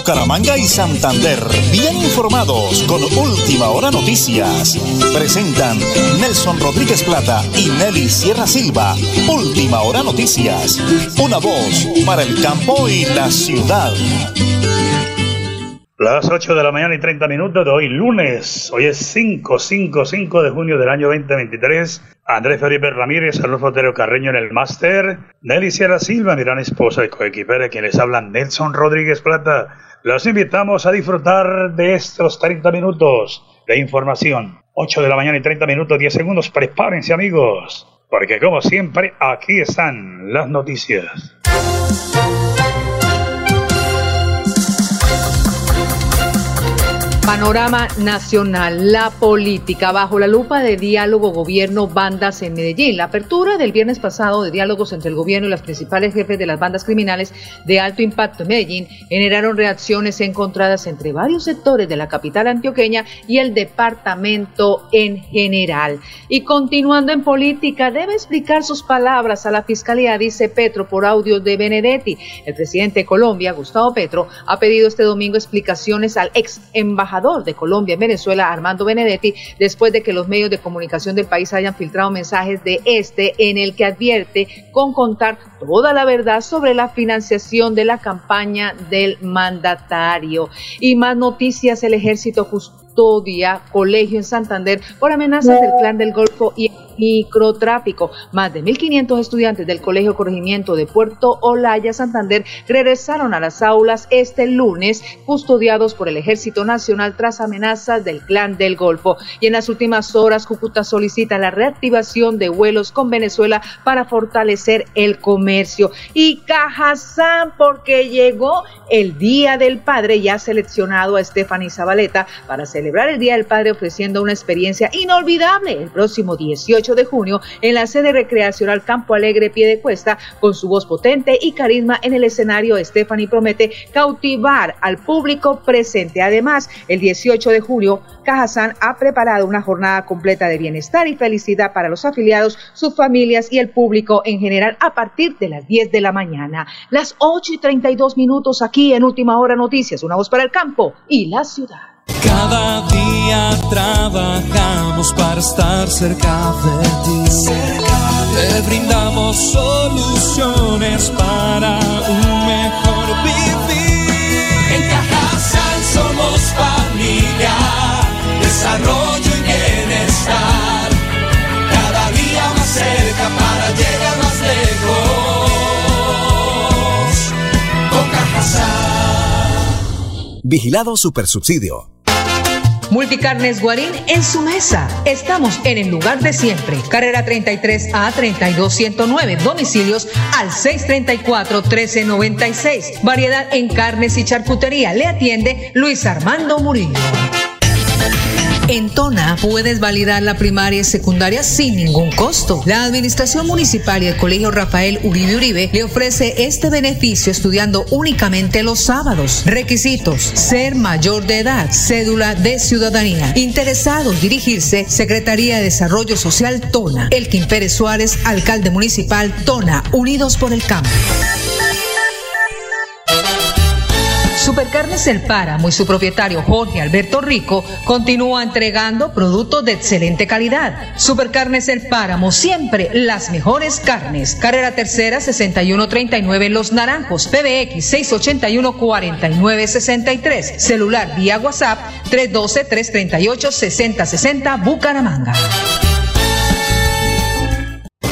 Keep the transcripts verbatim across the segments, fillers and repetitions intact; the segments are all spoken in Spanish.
Bucaramanga y Santander, bien informados con Última Hora Noticias. Presentan Nelson Rodríguez Plata y Nelly Sierra Silva. Última Hora Noticias, una voz para el campo y la ciudad. Las ocho de la mañana y treinta minutos de hoy, lunes. Hoy es cinco, cinco, cinco de junio del año veinte veintitrés. Andrés Felipe Ramírez, Arlof Otero Carreño en el máster. Nelly Sierra Silva, mi gran esposa y coequipera, quien les habla Nelson Rodríguez Plata. Los invitamos a disfrutar de estos treinta minutos de información. ocho de la mañana y treinta minutos, diez segundos. Prepárense, amigos, porque como siempre, aquí están las noticias. Panorama nacional, la política, bajo la lupa de diálogo gobierno-bandas en Medellín. La apertura del viernes pasado de diálogos entre el gobierno y los principales jefes de las bandas criminales de alto impacto en Medellín generaron reacciones encontradas entre varios sectores de la capital antioqueña y el departamento en general. Y continuando en política, debe explicar sus palabras a la fiscalía, dice Petro, por audios de Benedetti. El presidente de Colombia, Gustavo Petro, ha pedido este domingo explicaciones al ex embajador de Colombia en Venezuela, Armando Benedetti, después de que los medios de comunicación del país hayan filtrado mensajes de este en el que advierte con contar toda la verdad sobre la financiación de la campaña del mandatario. Y más noticias, el ejército custodia colegio en Santander por amenazas del Clan del Golfo y microtráfico. Más de mil quinientos estudiantes del Colegio Corregimiento de Puerto Olaya, Santander, regresaron a las aulas este lunes, custodiados por el Ejército Nacional tras amenazas del Clan del Golfo. Y en las últimas horas, Cúcuta solicita la reactivación de vuelos con Venezuela para fortalecer el comercio. Y Cajasán, porque llegó el Día del Padre y ha seleccionado a Stephanie Zabaleta para celebrar el Día del Padre, ofreciendo una experiencia inolvidable el próximo dieciocho de junio en la sede recreacional Campo Alegre Piedecuesta. Con su voz potente y carisma en el escenario, Stephanie promete cautivar al público presente. Además, el dieciocho de junio, Cajasán ha preparado una jornada completa de bienestar y felicidad para los afiliados, sus familias y el público en general a partir de las diez de la mañana. Las ocho y treinta y dos minutos aquí en Última Hora Noticias, una voz para el campo y la ciudad. Cada día trabajamos para estar cerca de ti. Te brindamos soluciones para un mejor vivir. En Cajasal somos familia, desarrollo y bienestar. Cada día más cerca para llegar más lejos. Con Cajasal. Vigilado Supersubsidio. Multicarnes Guarín en su mesa. Estamos en el lugar de siempre. Carrera treinta y tres A treinta y dos ciento nueve. Domicilios al seiscientos treinta y cuatro, mil trescientos noventa y seis. Variedad en carnes y charcutería. Le atiende Luis Armando Murillo. En Tona puedes validar la primaria y secundaria sin ningún costo. La Administración Municipal y el Colegio Rafael Uribe Uribe le ofrece este beneficio estudiando únicamente los sábados. Requisitos: ser mayor de edad, cédula de ciudadanía. Interesados, dirigirse Secretaría de Desarrollo Social Tona. Elkin Pérez Suárez, alcalde municipal Tona, Unidos por el Cambio. Supercarnes El Páramo y su propietario Jorge Alberto Rico continúa entregando productos de excelente calidad. Supercarnes El Páramo, siempre las mejores carnes. Carrera Tercera sesenta y uno treinta y nueve Los Naranjos, P B X seiscientos ochenta y uno, cuarenta y nueve sesenta y tres, celular vía WhatsApp trescientos doce, trescientos treinta y ocho, sesenta sesenta, Bucaramanga.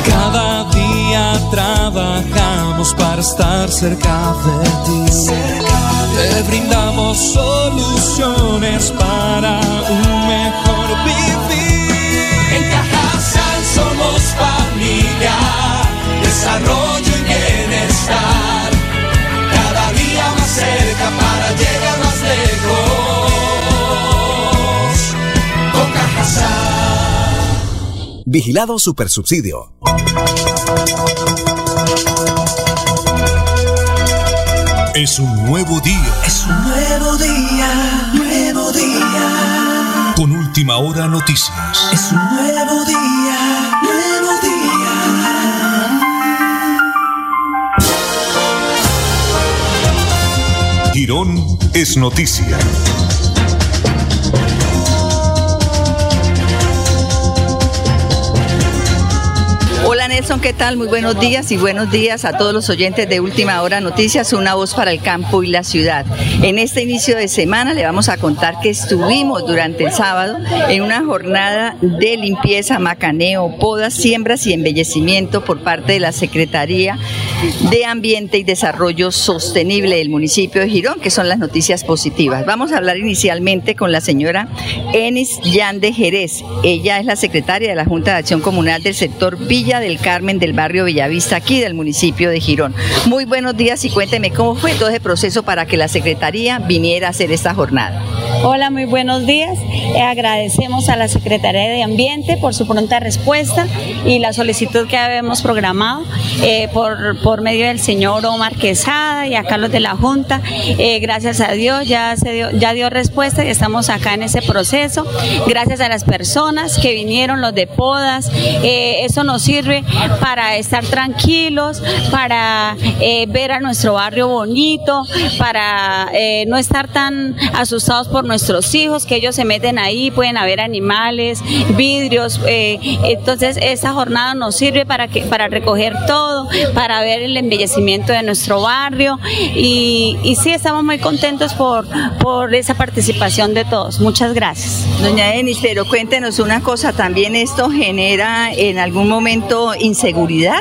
Cada día trabajamos para estar cerca de ti. Cerca. Te brindamos soluciones para un mejor vivir. En Cajasal somos familia, desarrollo y bienestar. Cada día más cerca para llegar más lejos. Con Cajasal. Vigilado Supersubsidio. Es un nuevo día. Es un nuevo día, nuevo día. Con Última Hora Noticias. Es un nuevo día, nuevo día. Girón es noticia. Hola Nelson, ¿qué tal? Muy buenos días y buenos días a todos los oyentes de Última Hora Noticias, una voz para el campo y la ciudad. En este inicio de semana le vamos a contar que estuvimos durante el sábado en una jornada de limpieza, macaneo, podas, siembras y embellecimiento por parte de la Secretaría de Ambiente y Desarrollo Sostenible del municipio de Girón, que son las noticias positivas. Vamos a hablar inicialmente con la señora Enis Yande Jerez. Ella es la secretaria de la Junta de Acción Comunal del sector Villa del Carmen del barrio Bellavista, aquí del municipio de Girón. Muy buenos días y cuénteme cómo fue todo ese proceso para que la Secretaría viniera a hacer esta jornada. Hola, muy buenos días. Agradecemos a la Secretaría de Ambiente por su pronta respuesta y la solicitud que habíamos programado eh, por, por medio del señor Omar Quesada y a Carlos de la Junta. Eh, gracias a Dios ya, se dio, ya dio respuesta y estamos acá en ese proceso. Gracias a las personas que vinieron, los de podas, eh, eso nos sirve sirve para estar tranquilos, para eh, ver a nuestro barrio bonito, para eh, no estar tan asustados por nuestros hijos, que ellos se meten ahí, pueden haber animales, vidrios, eh, entonces esta jornada nos sirve para, que, para recoger todo, para ver el embellecimiento de nuestro barrio y, y sí, estamos muy contentos por, por esa participación de todos. Muchas gracias. Doña Enis, pero cuéntenos una cosa, también esto genera en algún momento inseguridad.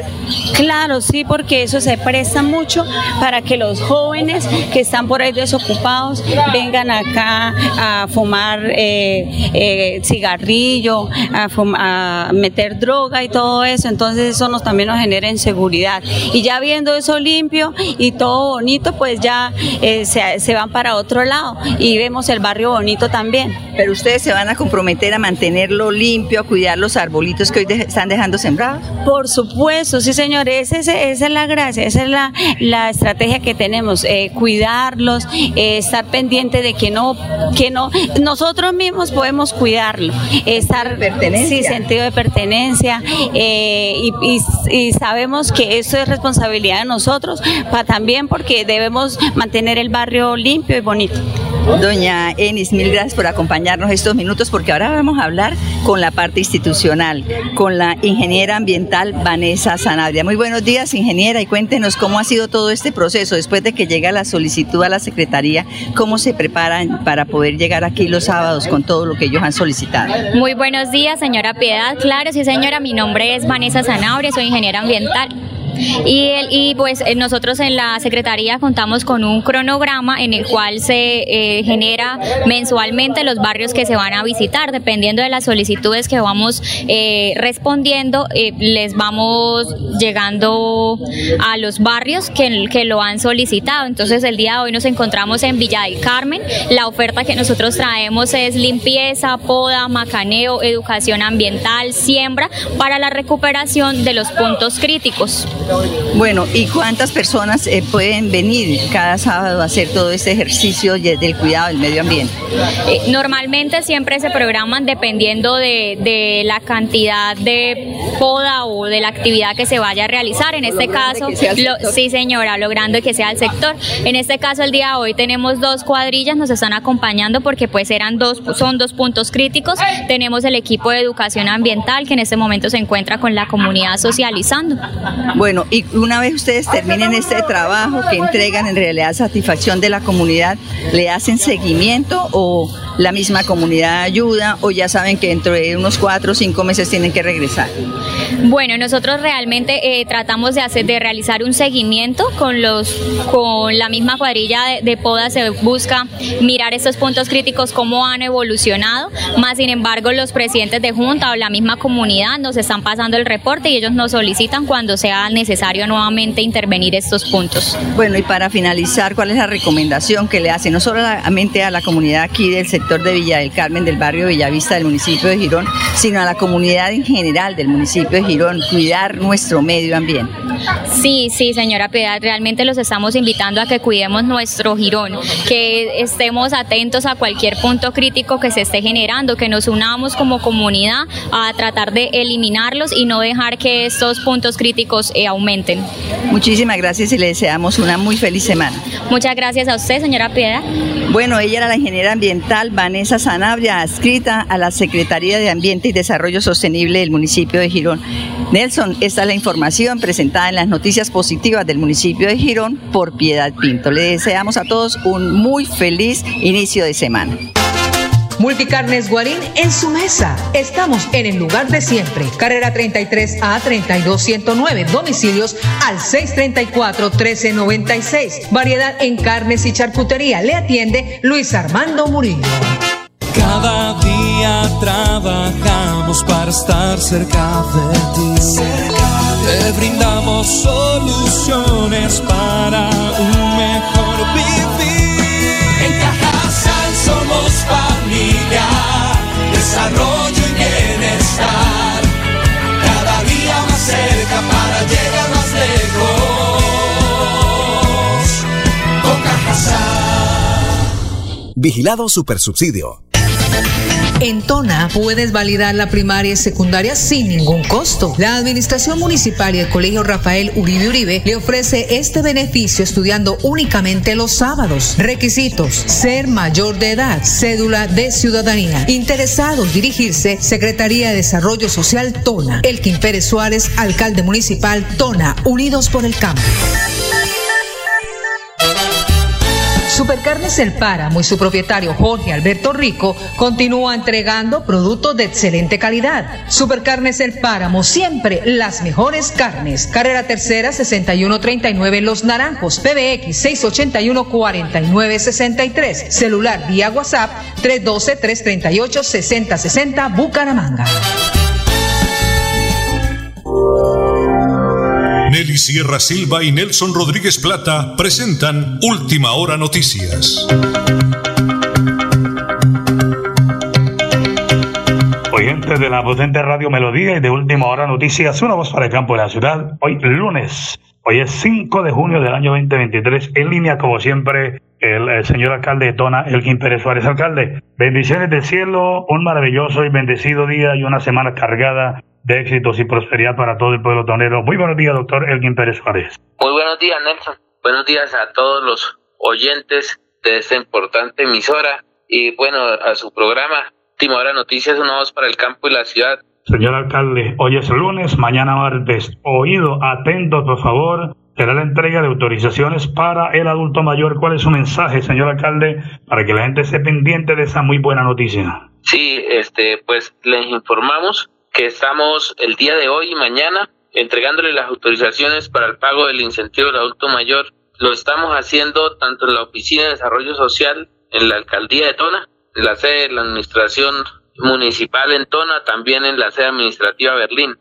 Claro, sí, porque eso se presta mucho para que los jóvenes que están por ahí desocupados vengan acá a fumar eh, eh, cigarrillo, a, fuma, a meter droga y todo eso, entonces eso nos, también nos genera inseguridad. Y ya viendo eso limpio y todo bonito, pues ya eh, se, se van para otro lado y vemos el barrio bonito también. Pero ustedes se van a comprometer a mantenerlo limpio, a cuidar los arbolitos que hoy de, están dejando sembrados. Por supuesto, sí señor, esa es, esa es la gracia, esa es la, la estrategia que tenemos, eh, cuidarlos, eh, estar pendiente de que no, que no, nosotros mismos podemos cuidarlo, eh, estar sí, sentido de pertenencia eh, y, y, y sabemos que eso es responsabilidad de nosotros, pa, también porque debemos mantener el barrio limpio y bonito. Doña Enis, mil gracias por acompañarnos estos minutos, porque ahora vamos a hablar con la parte institucional, con la ingeniera ambiental Vanessa Sanabria. Muy buenos días, ingeniera, y cuéntenos cómo ha sido todo este proceso después de que llega la solicitud a la Secretaría, cómo se preparan para poder llegar aquí los sábados con todo lo que ellos han solicitado. Muy buenos días, señora Piedad. Claro, sí señora, mi nombre es Vanessa Sanabria, soy ingeniera ambiental. Y, el, y pues nosotros en la Secretaría contamos con un cronograma en el cual se eh, genera mensualmente los barrios que se van a visitar. Dependiendo de las solicitudes que vamos eh, respondiendo, eh, les vamos llegando a los barrios que, que lo han solicitado. Entonces el día de hoy nos encontramos en Villa del Carmen. La oferta que nosotros traemos es limpieza, poda, macaneo, educación ambiental, siembra para la recuperación de los puntos críticos. Bueno, ¿y cuántas personas eh, pueden venir cada sábado a hacer todo este ejercicio del cuidado del medio ambiente? Eh, normalmente siempre se programan dependiendo de, de la cantidad de poda o de la actividad que se vaya a realizar. En este caso, lo, sí señora, logrando que sea el sector. En este caso el día de hoy tenemos dos cuadrillas, nos están acompañando porque pues eran dos, son dos puntos críticos. Tenemos el equipo de educación ambiental que en este momento se encuentra con la comunidad socializando. Bueno, Bueno, y una vez ustedes terminen este trabajo que entregan en realidad satisfacción de la comunidad, ¿le hacen seguimiento o la misma comunidad ayuda o ya saben que dentro de unos cuatro o cinco meses tienen que regresar? Bueno, nosotros realmente eh, tratamos de hacer, de realizar un seguimiento con los, con la misma cuadrilla de, de poda se busca mirar estos puntos críticos cómo han evolucionado, más sin embargo los presidentes de junta o la misma comunidad nos están pasando el reporte y ellos nos solicitan cuando sea necesario nuevamente intervenir estos puntos. Bueno, y para finalizar, ¿cuál es la recomendación que le hace no solamente a la comunidad aquí del sector de Villa del Carmen, del barrio Bellavista del municipio de Girón, sino a la comunidad en general del municipio de Girón, cuidar nuestro medio ambiente? Sí, sí señora Piedad, realmente los estamos invitando a que cuidemos nuestro Girón, que estemos atentos a cualquier punto crítico que se esté generando, que nos unamos como comunidad a tratar de eliminarlos y no dejar que estos puntos críticos eh, aumenten. Muchísimas gracias y le deseamos una muy feliz semana. Muchas gracias a usted, señora Piedad. Bueno, ella era la ingeniera ambiental Vanessa Sanabria, adscrita a la Secretaría de Ambiente y Desarrollo Sostenible del municipio de Girón. Nelson, esta es la información presentada en las noticias positivas del municipio de Girón por Piedad Pinto. Le deseamos a todos un muy feliz inicio de semana. Multicarnes Guarín en su mesa. Estamos en el lugar de siempre. Carrera treinta y tres A treinta y dos ciento nueve. Domicilios al seiscientos treinta y cuatro trece noventa y seis. Variedad en carnes y charcutería. Le atiende Luis Armando Murillo. Cada día trabajamos para estar cerca de ti. Cerca de ti. Te brindamos soluciones para un mejor vivir. En Cajasal somos familia, desarrollo y bienestar. Cada día más cerca para llegar más lejos. Con Cajasal. Vigilado Supersubsidio. En Tona puedes validar la primaria y secundaria sin ningún costo. La Administración Municipal y el Colegio Rafael Uribe Uribe le ofrece este beneficio estudiando únicamente los sábados. Requisitos: ser mayor de edad, cédula de ciudadanía. Interesados: dirigirse Secretaría de Desarrollo Social Tona. Elkin Pérez Suárez, alcalde municipal Tona, unidos por el cambio. Supercarnes El Páramo y su propietario Jorge Alberto Rico continúa entregando productos de excelente calidad. Supercarnes El Páramo, siempre las mejores carnes. Carrera Tercera sesenta y uno treinta y nueve Los Naranjos, P B X seiscientos ochenta y uno cuarenta y nueve sesenta y tres, celular vía WhatsApp trescientos doce trescientos treinta y ocho sesenta sesenta, Bucaramanga. Nelly Sierra Silva y Nelson Rodríguez Plata presentan Última Hora Noticias. Oyentes de la potente Radio Melodía y de Última Hora Noticias, una voz para el campo de la ciudad. Hoy lunes, hoy es cinco de junio del año dos mil veintitrés, en línea como siempre el, el señor alcalde de Tona, Elkin Pérez Suárez. Alcalde, bendiciones del cielo, un maravilloso y bendecido día y una semana cargada de éxitos y prosperidad para todo el pueblo tonero. Muy buenos días, doctor Elkin Pérez Suárez. Muy buenos días, Nelson. Buenos días a todos los oyentes de esta importante emisora y, bueno, a su programa Última Hora Noticias, una voz para el campo y la ciudad. Señor alcalde, hoy es lunes, mañana martes. Oído, atento, por favor. Será la entrega de autorizaciones para el adulto mayor. ¿Cuál es su mensaje, señor alcalde, para que la gente esté pendiente de esa muy buena noticia? Sí, este, pues les informamos que estamos el día de hoy y mañana entregándole las autorizaciones para el pago del incentivo del adulto mayor. Lo estamos haciendo tanto en la Oficina de Desarrollo Social, en la Alcaldía de Tona, en la sede de la Administración Municipal en Tona, también en la sede administrativa Berlín.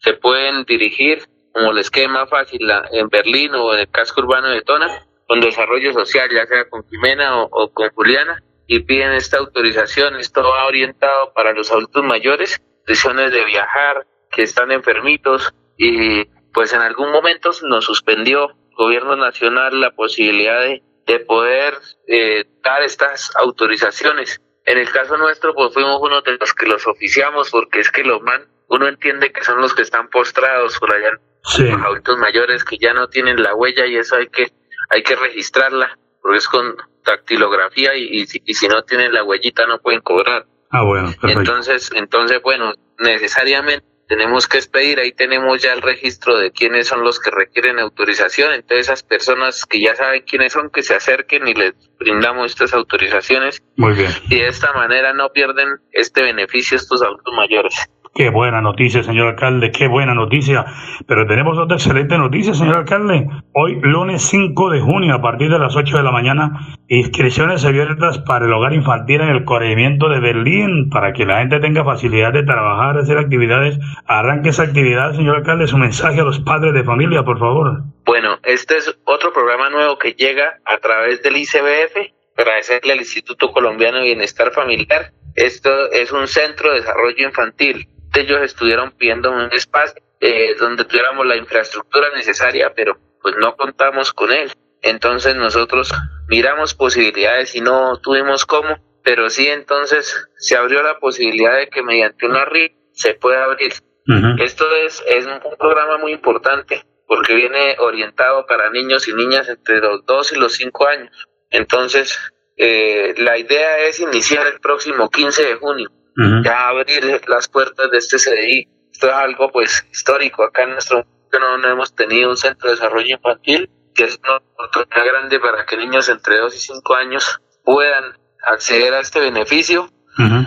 Se pueden dirigir, como les quede más fácil, en Berlín o en el casco urbano de Tona, con Desarrollo Social, ya sea con Jimena o, o con Juliana, y piden esta autorización. Esto va orientado para los adultos mayores, decisiones de viajar, que están enfermitos y pues en algún momento nos suspendió el gobierno nacional la posibilidad de, de poder eh, dar estas autorizaciones. En el caso nuestro pues fuimos uno de los que los oficiamos, porque es que los man, uno entiende que son los que están postrados por allá, sí, los adultos mayores que ya no tienen la huella, y eso hay que hay que registrarla porque es con dactilografía y, y, si, y si no tienen la huellita no pueden cobrar. Ah, bueno, entonces, entonces, bueno, necesariamente tenemos que expedir, ahí tenemos ya el registro de quiénes son los que requieren autorización, entonces esas personas que ya saben quiénes son, que se acerquen y les brindamos estas autorizaciones. Muy bien. Y de esta manera no pierden este beneficio estos adultos mayores. Qué buena noticia, señor alcalde, qué buena noticia. Pero tenemos otra excelente noticia, señor alcalde. Hoy, lunes cinco de junio, a partir de las ocho de la mañana, inscripciones abiertas para el hogar infantil en el corregimiento de Berlín, para que la gente tenga facilidad de trabajar, hacer actividades. Arranque esa actividad, señor alcalde, su mensaje a los padres de familia, por favor. Bueno, este es otro programa nuevo que llega a través del I C B F. Agradecerle al Instituto Colombiano de Bienestar Familiar. Esto es un centro de desarrollo infantil. Ellos estuvieron pidiendo un espacio eh, donde tuviéramos la infraestructura necesaria, pero pues no contamos con él. Entonces nosotros miramos posibilidades y no tuvimos cómo, pero sí, entonces se abrió la posibilidad de que mediante una R I se pueda abrir. Uh-huh. Esto es, es un programa muy importante porque viene orientado para niños y niñas entre los dos y los cinco años. Entonces, eh, la idea es iniciar el próximo quince de junio, uh-huh. ya abrir las puertas de este C D I. Esto es algo pues histórico. Acá en nuestro mundo no hemos tenido un centro de desarrollo infantil, que es una oportunidad grande para que niños entre dos y cinco años puedan acceder a este beneficio uh-huh.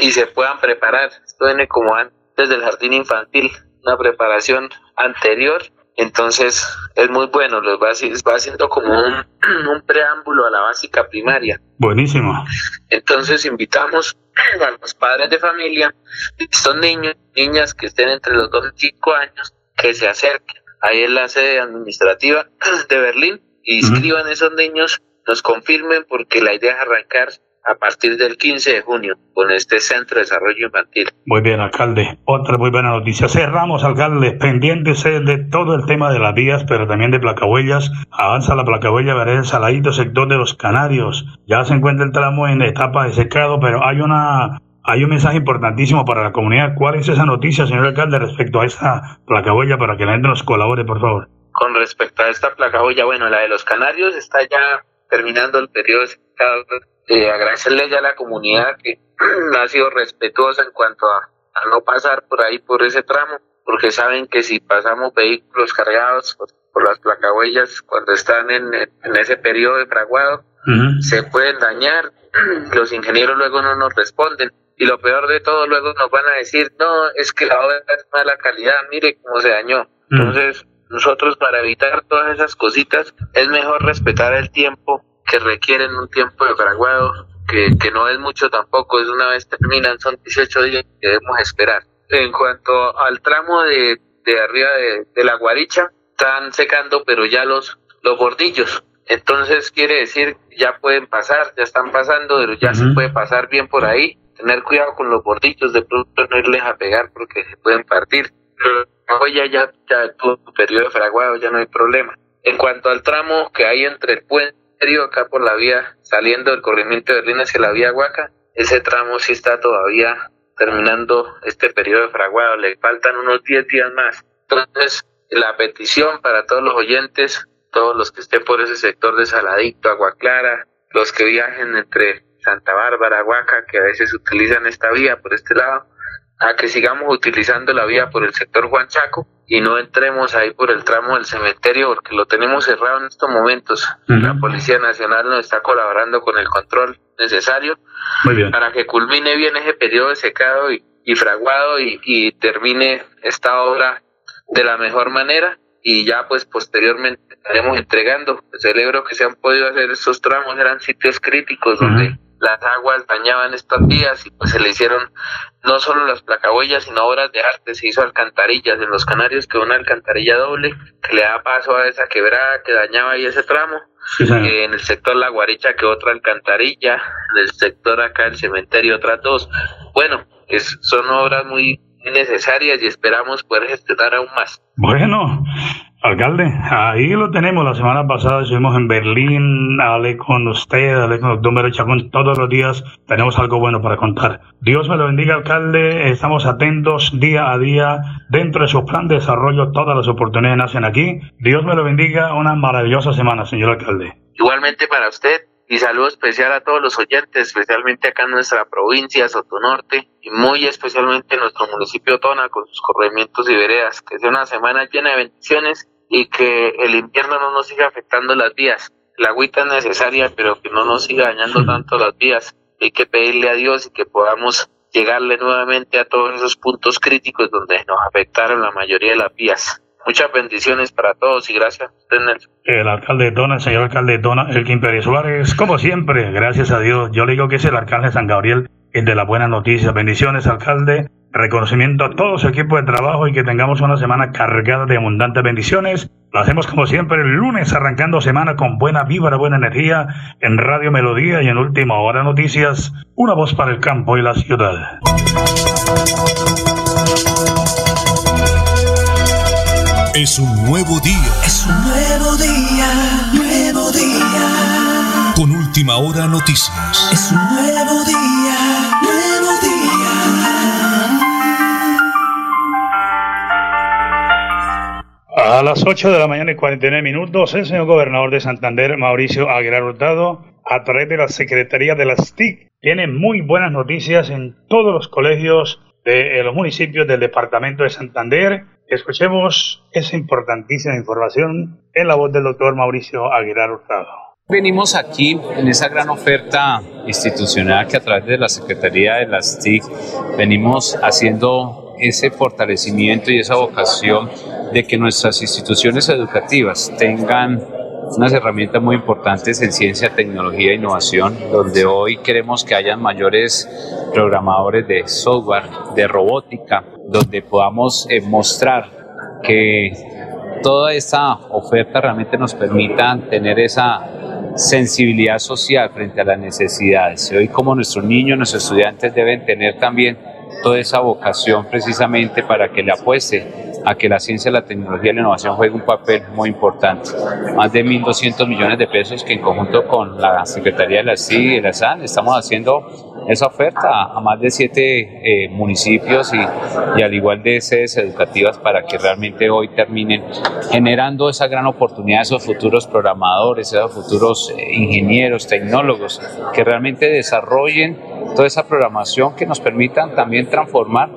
y se puedan preparar. Esto viene como antes del jardín infantil, una preparación anterior. Entonces es muy bueno, los va, va haciendo como un, un preámbulo a la básica primaria. Buenísimo. Entonces invitamos a los padres de familia, estos niños y niñas que estén entre los dos y cinco años, que se acerquen. Ahí es la sede administrativa de Berlín, y inscriban uh-huh. esos niños, nos confirmen, porque la idea es arrancar a partir del quince de junio con este Centro de Desarrollo Infantil. Muy bien, alcalde. Otra muy buena noticia. Cerramos, alcalde, pendientes de todo el tema de las vías, pero también de placahuellas. Avanza la placahuella, vereda Saladito, sector de los Canarios. Ya se encuentra el tramo en etapa de secado, pero hay una... Hay un mensaje importantísimo para la comunidad. ¿Cuál es esa noticia, señor alcalde, respecto a esta placahuella, para que la gente nos colabore, por favor? Con respecto a esta placahuella, bueno, la de los Canarios está ya terminando el periodo de secado. Eh, agradecerle ya a la comunidad que ha sido respetuosa en cuanto a, a no pasar por ahí, por ese tramo, porque saben que si pasamos vehículos cargados por, por las placahuellas cuando están en, en ese periodo de fraguado, uh-huh. se pueden dañar, los ingenieros luego no nos responden, y lo peor de todo, luego nos van a decir, no, es que la obra es mala calidad, mire cómo se dañó. Uh-huh. Entonces, nosotros, para evitar todas esas cositas, es mejor respetar el tiempo, que requieren un tiempo de fraguado, que, que no es mucho tampoco, es una vez terminan, son dieciocho días que debemos esperar. En cuanto al tramo de, de arriba de, de la Guaricha, están secando, pero ya los, los bordillos, entonces quiere decir, ya pueden pasar, ya están pasando, pero ya uh-huh. se puede pasar bien por ahí, tener cuidado con los bordillos, de pronto no irles a pegar porque se pueden partir, pero ya, ya, ya tuvo tu periodo de fraguado, ya no hay problema. En cuanto al tramo que hay entre el puente, acá por la vía, saliendo del corregimiento de Berlín hacia la vía Huaca, ese tramo sí está todavía terminando este periodo de fraguado, le faltan unos diez días más. Entonces, la petición para todos los oyentes, todos los que estén por ese sector de Saladito, Agua Clara, los que viajen entre Santa Bárbara, Huaca, que a veces utilizan esta vía por este lado, a que sigamos utilizando la vía por el sector Juan Chaco y no entremos ahí por el tramo del cementerio, porque lo tenemos cerrado en estos momentos. Uh-huh. La Policía Nacional nos está colaborando con el control necesario para que culmine bien ese periodo de secado y, y fraguado y, y termine esta obra de la mejor manera, y ya pues posteriormente estaremos entregando. Celebro que se han podido hacer estos tramos, eran sitios críticos uh-huh. donde las aguas dañaban estas vías, y pues se le hicieron no solo las placahuellas sino obras de arte, se hizo alcantarillas en los Canarios, que una alcantarilla doble que le da paso a esa quebrada que dañaba ahí ese tramo, sí, sí. Eh, en el sector La Guaricha que otra alcantarilla, en el sector acá el cementerio otras dos. Bueno, es, son obras muy necesarias y esperamos poder gestionar aún más. Bueno, alcalde, ahí lo tenemos. La semana pasada estuvimos en Berlín, hablé con usted, hablé con el doctor Mero Chacón, todos los días tenemos algo bueno para contar. Dios me lo bendiga, alcalde, estamos atentos día a día, dentro de su plan de desarrollo, todas las oportunidades nacen aquí. Dios me lo bendiga, una maravillosa semana, señor alcalde. Igualmente para usted, y saludo especial a todos los oyentes, especialmente acá en nuestra provincia, Sotonorte, y muy especialmente en nuestro municipio Tona, con sus corregimientos y veredas. Que sea una semana llena de bendiciones, y que el invierno no nos siga afectando las vías. La agüita es necesaria, pero que no nos siga dañando tanto las vías. Hay que pedirle a Dios y que podamos llegarle nuevamente a todos esos puntos críticos donde nos afectaron la mayoría de las vías. Muchas bendiciones para todos y gracias a usted, Nelson. El alcalde de Tona, el señor alcalde de Tona, Elkin Pérez Suárez, como siempre, gracias a Dios. Yo le digo que es el alcalde de San Gabriel, el de las buenas noticias. Bendiciones, alcalde. Reconocimiento a todo su equipo de trabajo y que tengamos una semana cargada de abundantes bendiciones. Lo hacemos como siempre el lunes, arrancando semana con buena vibra, buena energía, en Radio Melodía y en Última Hora Noticias, una voz para el campo y la ciudad. Es un nuevo día. Es un nuevo día, nuevo día. Con Última Hora Noticias. Es un nuevo día, nuevo día. A las ocho de la mañana y cuarenta y nueve minutos, el señor gobernador de Santander, Mauricio Aguilar Hurtado, a través de la Secretaría de las T I C, tiene muy buenas noticias en todos los colegios de los municipios del departamento de Santander. Escuchemos esa importantísima información en la voz del doctor Mauricio Aguilar Hurtado. Venimos aquí en esa gran oferta institucional que a través de la Secretaría de las T I C venimos haciendo ese fortalecimiento y esa vocación de que nuestras instituciones educativas tengan unas herramientas muy importantes en ciencia, tecnología e innovación, donde hoy queremos que haya mayores programadores de software, de robótica, donde podamos eh, mostrar que toda esta oferta realmente nos permita tener esa sensibilidad social frente a las necesidades. Hoy como nuestros niños, nuestros estudiantes deben tener también toda esa vocación precisamente para que le apueste a que la ciencia, la tecnología y la innovación juegue un papel muy importante. Más de mil doscientos millones de pesos que en conjunto con la Secretaría de la C I y la S A N estamos haciendo esa oferta a más de siete eh, municipios y, y al igual de sedes educativas para que realmente hoy terminen generando esa gran oportunidad, esos futuros programadores, esos futuros ingenieros, tecnólogos, que realmente desarrollen toda esa programación que nos permitan también transformar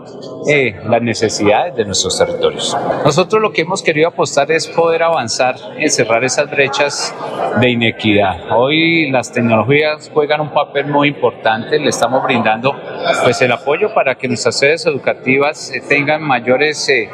eh, las necesidades de nuestros territorios. Nosotros lo que hemos querido apostar es poder avanzar en cerrar esas brechas de inequidad. Hoy las tecnologías juegan un papel muy importante, les estamos brindando pues el apoyo para que nuestras sedes educativas tengan mayores eh,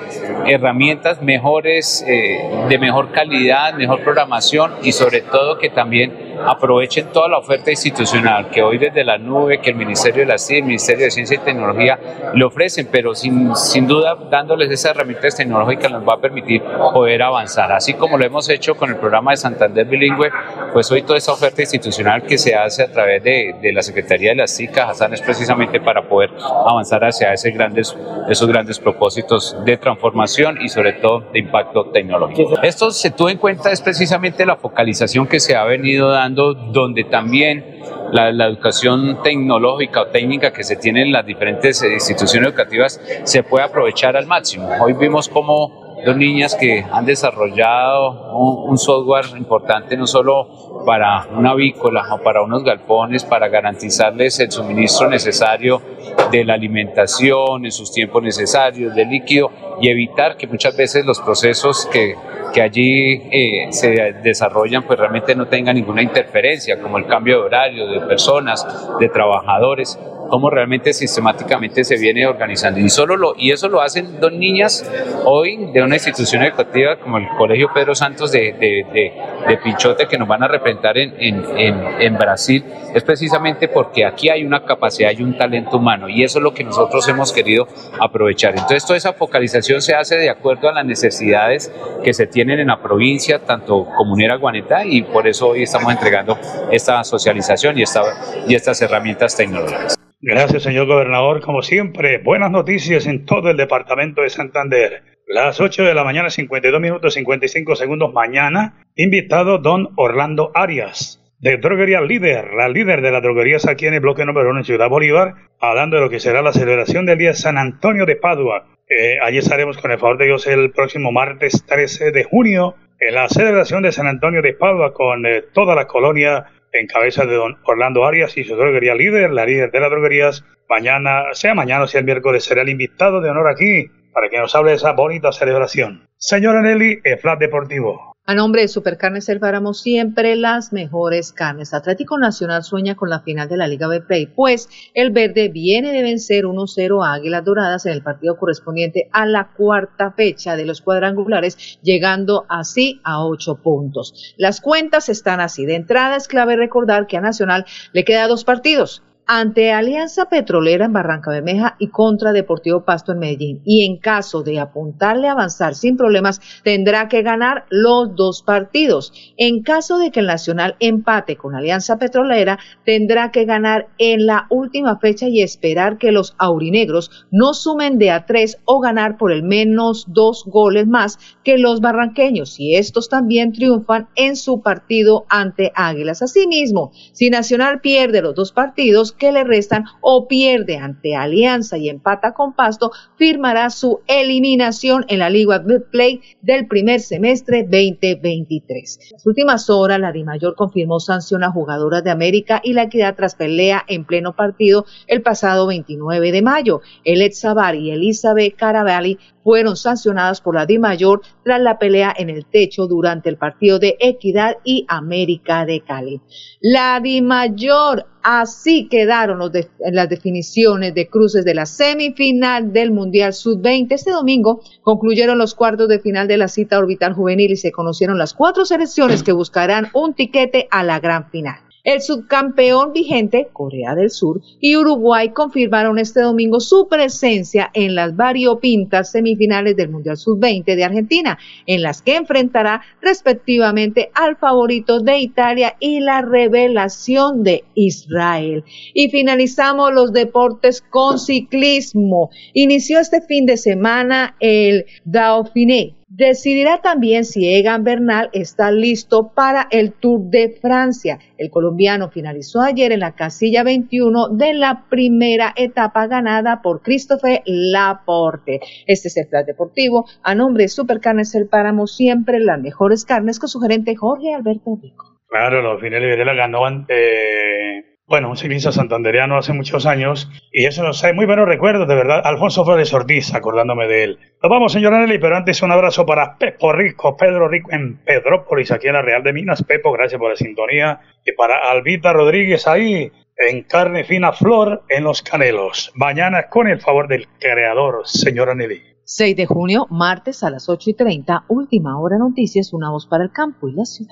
herramientas mejores, eh, de mejor calidad, mejor programación y sobre todo que también aprovechen toda la oferta institucional que hoy desde la nube, que el Ministerio de la C I, el Ministerio de Ciencia y Tecnología le ofrecen, pero sin, sin duda dándoles esas herramientas tecnológicas nos va a permitir poder avanzar, así como lo hemos hecho con el programa de Santander Bilingüe. Pues hoy toda esa oferta institucional que se hace a través de, de la Secretaría de la C I, Cajasán, es precisamente para poder avanzar hacia ese grandes, esos grandes propósitos de transformación y sobre todo de impacto tecnológico. Esto se tuvo en cuenta es precisamente la focalización que se ha venido dando, donde también la, la educación tecnológica o técnica que se tiene en las diferentes instituciones educativas se puede aprovechar al máximo. Hoy vimos cómo dos niñas que han desarrollado un, un software importante no solo para una avícola o para unos galpones, para garantizarles el suministro necesario de la alimentación en sus tiempos necesarios, de líquido y evitar que muchas veces los procesos que, que allí eh, se desarrollan pues realmente no tengan ninguna interferencia, como el cambio de horario de personas, de trabajadores, cómo realmente sistemáticamente se viene organizando. Y, solo lo, y eso lo hacen dos niñas hoy de una institución educativa como el Colegio Pedro Santos de, de, de, de Pinchote, que nos van a representar en, en, en, en Brasil. Es precisamente porque aquí hay una capacidad y un talento humano y eso es lo que nosotros hemos querido aprovechar. Entonces toda esa focalización se hace de acuerdo a las necesidades que se tienen en la provincia, tanto comunera guaneta, y por eso hoy estamos entregando esta socialización y, esta, y estas herramientas tecnológicas. Gracias, señor gobernador. Como siempre, buenas noticias en todo el departamento de Santander. Las ocho de la mañana, cincuenta y dos minutos, cincuenta y cinco segundos. Mañana, invitado don Orlando Arias, de Droguería Líder, la líder de las droguerías aquí en el bloque número uno en Ciudad Bolívar, hablando de lo que será la celebración del día San Antonio de Padua. Eh, allí estaremos, con el favor de Dios, el próximo martes trece de junio, en la celebración de San Antonio de Padua con eh, toda la colonia en cabeza de don Orlando Arias y su Droguería Líder, la líder de las droguerías. Mañana, sea mañana o sea el miércoles, será el invitado de honor aquí para que nos hable de esa bonita celebración. Señora Nelly, el Flash Deportivo. A nombre de Supercarnes El Páramo, siempre las mejores carnes. Atlético Nacional sueña con la final de la Liga BetPlay, pues el verde viene de vencer uno cero a Águilas Doradas en el partido correspondiente a la cuarta fecha de los cuadrangulares, llegando así a ocho puntos. Las cuentas están así. De entrada es clave recordar que a Nacional le queda dos partidos, ante Alianza Petrolera en Barranca Bermeja y contra Deportivo Pasto en Medellín, y en caso de apuntarle a avanzar sin problemas, tendrá que ganar los dos partidos. En caso de que el Nacional empate con Alianza Petrolera, tendrá que ganar en la última fecha y esperar que los aurinegros no sumen de a tres o ganar por el menos dos goles más que los barranqueños, y estos también triunfan en su partido ante Águilas. Asimismo, si Nacional pierde los dos partidos, partidos que le restan o pierde ante Alianza y empata con Pasto, firmará su eliminación en la Liga BetPlay del primer semestre veinte veintitrés. En las últimas horas, la Dimayor confirmó sanción a jugadoras de América y la Equidad tras pelea en pleno partido el pasado veintinueve de mayo. El Etzabar y Elizabeth Caravalli fueron sancionadas por la Dimayor tras la pelea en el techo durante el partido de Equidad y América de Cali. La Dimayor, así quedaron los de, las definiciones de cruces de la semifinal del Mundial sub veinte. Este domingo concluyeron los cuartos de final de la cita orbital juvenil y se conocieron las cuatro selecciones que buscarán un tiquete a la gran final. El subcampeón vigente, Corea del Sur, y Uruguay confirmaron este domingo su presencia en las variopintas semifinales del Mundial sub veinte de Argentina, en las que enfrentará respectivamente al favorito de Italia y la revelación de Israel. Y finalizamos los deportes con ciclismo. Inició este fin de semana el Dauphiné. Decidirá también si Egan Bernal está listo para el Tour de Francia. El colombiano finalizó ayer en la casilla veintiuno de la primera etapa ganada por Christophe Laporte. Este es el Flash Deportivo. A nombre de Supercarnes El Páramo, siempre las mejores carnes, con su gerente Jorge Alberto Rico. Claro, los finales de la ganó ante... Bueno, un ciclista santandereano hace muchos años, y eso nos trae muy buenos recuerdos, de verdad. Alfonso Flores Ortiz, acordándome de él. Nos vamos, señora Nelly, pero antes un abrazo para Pepo Rico, Pedro Rico en Pedrópolis, aquí en la Real de Minas. Pepo, gracias por la sintonía. Y para Albita Rodríguez, ahí en Carne Fina Flor, en Los Canelos. Mañana, con el favor del creador, señora Nelly. seis de junio, martes a las ocho y treinta, Última Hora Noticias, una voz para el campo y la ciudad.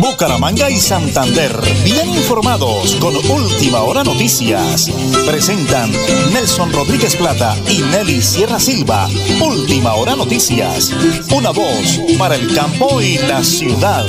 Bucaramanga y Santander, bien informados con Última Hora Noticias. Presentan Nelson Rodríguez Plata y Nelly Sierra Silva. Última Hora Noticias, una voz para el campo y la ciudad.